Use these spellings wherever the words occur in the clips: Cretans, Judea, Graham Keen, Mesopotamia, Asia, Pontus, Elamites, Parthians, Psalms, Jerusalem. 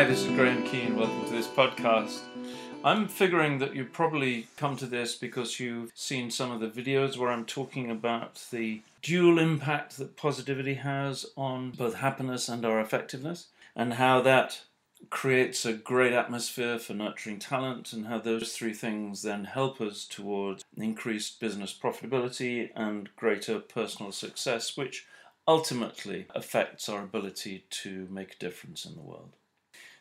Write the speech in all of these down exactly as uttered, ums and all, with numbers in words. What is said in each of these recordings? Hi, this is Graham Keen. Welcome to this podcast. I'm figuring that you've probably come to this because you've seen some of the videos where I'm talking about the dual impact that positivity has on both happiness and our effectiveness, and how that creates a great atmosphere for nurturing talent, and how those three things then help us towards increased business profitability and greater personal success, which ultimately affects our ability to make a difference in the world.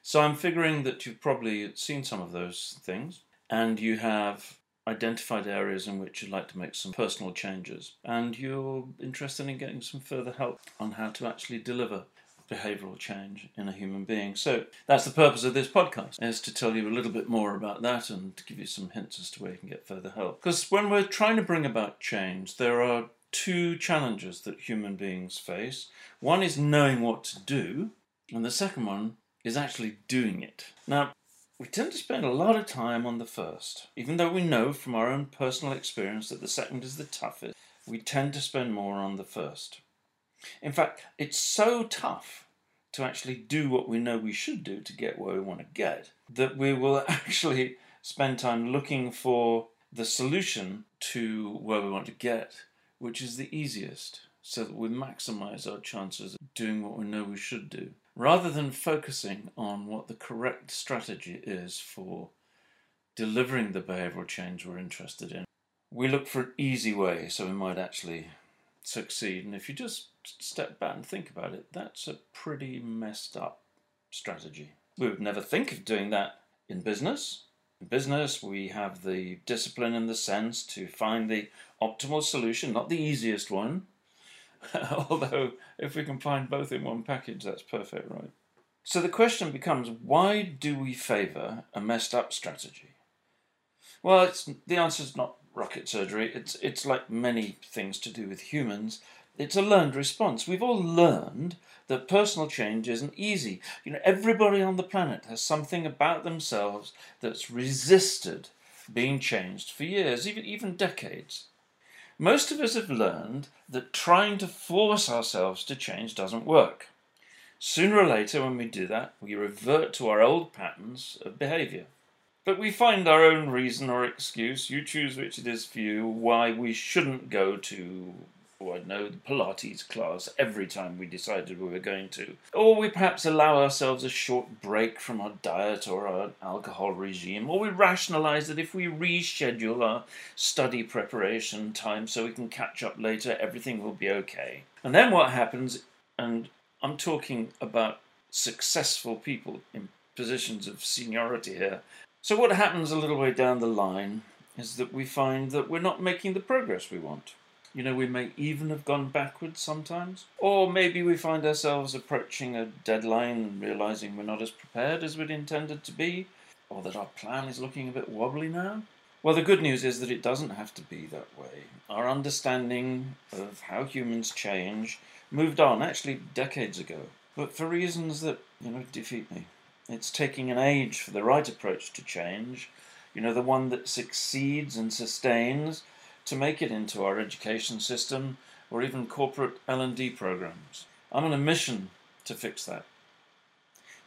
So I'm figuring that you've probably seen some of those things and you have identified areas in which you'd like to make some personal changes, and you're interested in getting some further help on how to actually deliver behavioural change in a human being. So that's the purpose of this podcast, is to tell you a little bit more about that and to give you some hints as to where you can get further help. Because when we're trying to bring about change, there are two challenges that human beings face. One is knowing what to do, and the second one is actually doing it. Now, we tend to spend a lot of time on the first. Even though we know from our own personal experience that the second is the toughest, we tend to spend more on the first. In fact, it's so tough to actually do what we know we should do to get where we want to get, that we will actually spend time looking for the solution to where we want to get, which is the easiest, so that we maximise our chances of doing what we know we should do, rather than focusing on what the correct strategy is for delivering the behavioural change we're interested in. We look for an easy way so we might actually succeed, and if you just step back and think about it, that's a pretty messed up strategy. We would never think of doing that in business. In business, we have the discipline and the sense to find the optimal solution, not the easiest one. Although, if we can find both in one package, that's perfect, right? So the question becomes, why do we favour a messed up strategy? Well, it's, the answer is not rocket surgery. It's, it's like many things to do with humans. It's a learned response. We've all learned that personal change isn't easy. You know, everybody on the planet has something about themselves that's resisted being changed for years, even, even decades. Most of us have learned that trying to force ourselves to change doesn't work. Sooner or later, when we do that, we revert to our old patterns of behaviour. But we find our own reason or excuse, you choose which it is for you, why we shouldn't go to, oh, I know, the Pilates class every time we decided we were going to. Or we perhaps allow ourselves a short break from our diet or our alcohol regime. Or we rationalise that if we reschedule our study preparation time so we can catch up later, everything will be okay. And then what happens, and I'm talking about successful people in positions of seniority here. So what happens a little way down the line is that we find that we're not making the progress we want. You know, we may even have gone backwards sometimes. Or maybe we find ourselves approaching a deadline and realising we're not as prepared as we'd intended to be, or that our plan is looking a bit wobbly now. Well, the good news is that it doesn't have to be that way. Our understanding of how humans change moved on, actually decades ago, but for reasons that, you know, defeat me. It's taking an age for the right approach to change, you know, the one that succeeds and sustains, to make it into our education system or even corporate L and D programs. I'm on a mission to fix that,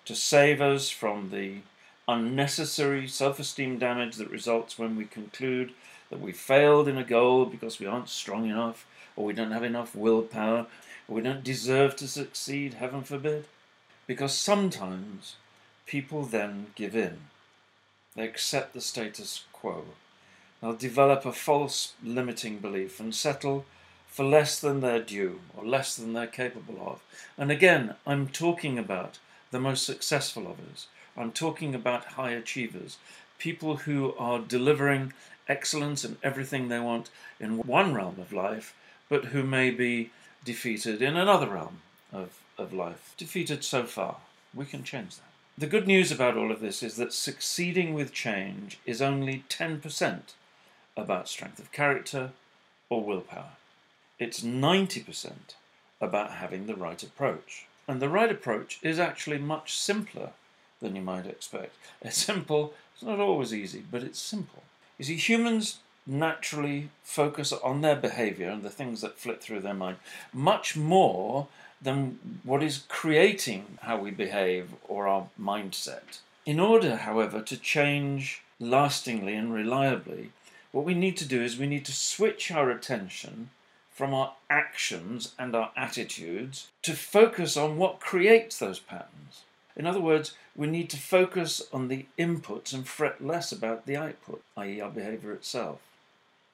to save us from the unnecessary self-esteem damage that results when we conclude that we failed in a goal because we aren't strong enough, or we don't have enough willpower, or we don't deserve to succeed, heaven forbid. Because sometimes people then give in. They accept the status quo. They'll develop a false limiting belief and settle for less than they're due or less than they're capable of. And again, I'm talking about the most successful of us. I'm talking about high achievers, people who are delivering excellence and everything they want in one realm of life, but who may be defeated in another realm of, of life. Defeated so far. We can change that. The good news about all of this is that succeeding with change is only ten percent. About strength of character or willpower. It's ninety percent about having the right approach. And the right approach is actually much simpler than you might expect. It's simple, it's not always easy, but it's simple. You see, humans naturally focus on their behavior and the things that flit through their mind much more than what is creating how we behave or our mindset. In order, however, to change lastingly and reliably, what we need to do is we need to switch our attention from our actions and our attitudes to focus on what creates those patterns. In other words, we need to focus on the inputs and fret less about the output, that is our behaviour itself.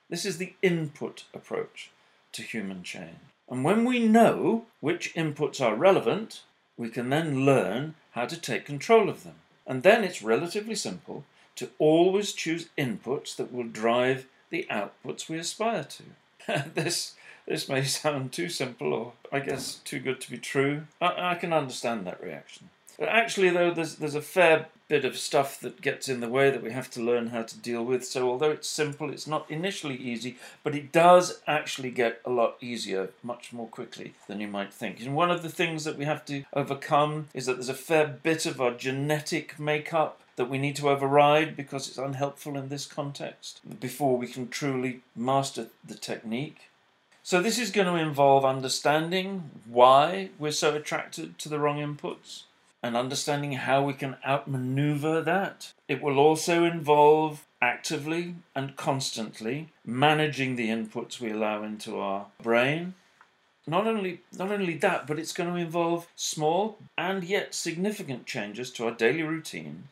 This is the input approach to human change. And when we know which inputs are relevant, we can then learn how to take control of them. And then it's relatively simple to always choose inputs that will drive the outputs we aspire to. This, this may sound too simple, or I guess too good to be true. I, I can understand that reaction. Actually, though, there's, there's a fair bit of stuff that gets in the way that we have to learn how to deal with. So although it's simple, it's not initially easy, but it does actually get a lot easier much more quickly than you might think. And one of the things that we have to overcome is that there's a fair bit of our genetic makeup that we need to override because it's unhelpful in this context before we can truly master the technique. So this is going to involve understanding why we're so attracted to the wrong inputs, and understanding how we can outmaneuver that. It will also involve actively and constantly managing the inputs we allow into our brain. Not only, not only that, but it's going to involve small and yet significant changes to our daily routine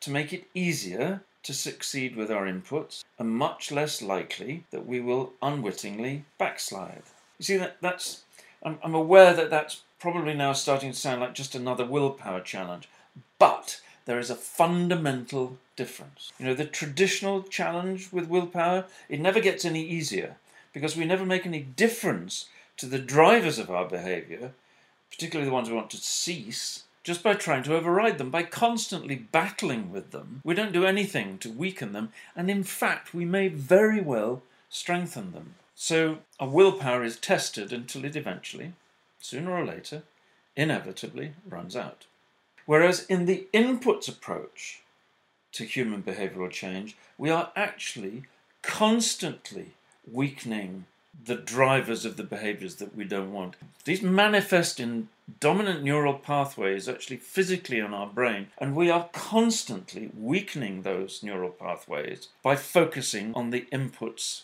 to make it easier to succeed with our inputs and much less likely that we will unwittingly backslide. You see, that, that's, I'm, I'm aware that that's probably now starting to sound like just another willpower challenge, but there is a fundamental difference. You know, the traditional challenge with willpower, it never gets any easier because we never make any difference to the drivers of our behaviour, particularly the ones we want to cease, just by trying to override them, by constantly battling with them. We don't do anything to weaken them, and in fact, we may very well strengthen them. So our willpower is tested until it eventually, sooner or later, inevitably runs out. Whereas in the inputs approach to human behavioural change, we are actually constantly weakening the drivers of the behaviours that we don't want. These manifest in dominant neural pathways actually physically in our brain, and we are constantly weakening those neural pathways by focusing on the inputs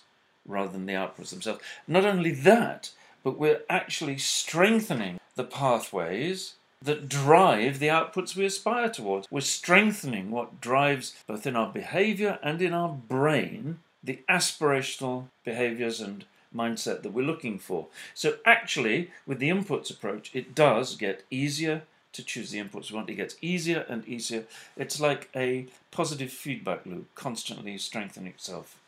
rather than the outputs themselves. Not only that, but we're actually strengthening the pathways that drive the outputs we aspire towards. We're strengthening what drives, both in our behaviour and in our brain, the aspirational behaviours and mindset that we're looking for. So actually, with the inputs approach, it does get easier to choose the inputs we want. It gets easier and easier. It's like a positive feedback loop, constantly strengthening itself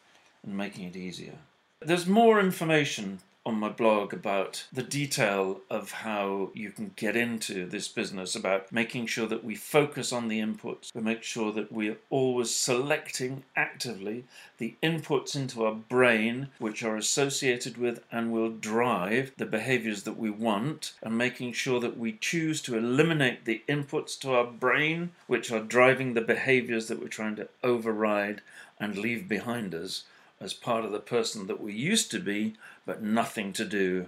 and making it easier. There's more information on my blog about the detail of how you can get into this business, about making sure that we focus on the inputs, we make sure that we're always selecting actively the inputs into our brain which are associated with and will drive the behaviours that we want, and making sure that we choose to eliminate the inputs to our brain which are driving the behaviours that we're trying to override and leave behind us as part of the person that we used to be, but nothing to do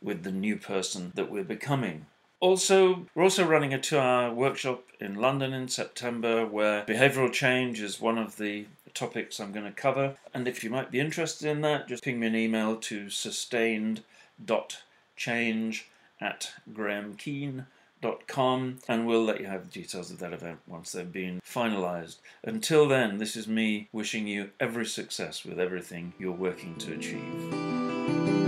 with the new person that we're becoming. Also, we're also running a two-hour workshop in London in September where behavioural change is one of the topics I'm going to cover. And if you might be interested in that, just ping me an email to sustained dot change at graham keen dot com and we'll let you have the details of that event once they've been finalised. Until then, this is me wishing you every success with everything you're working to achieve.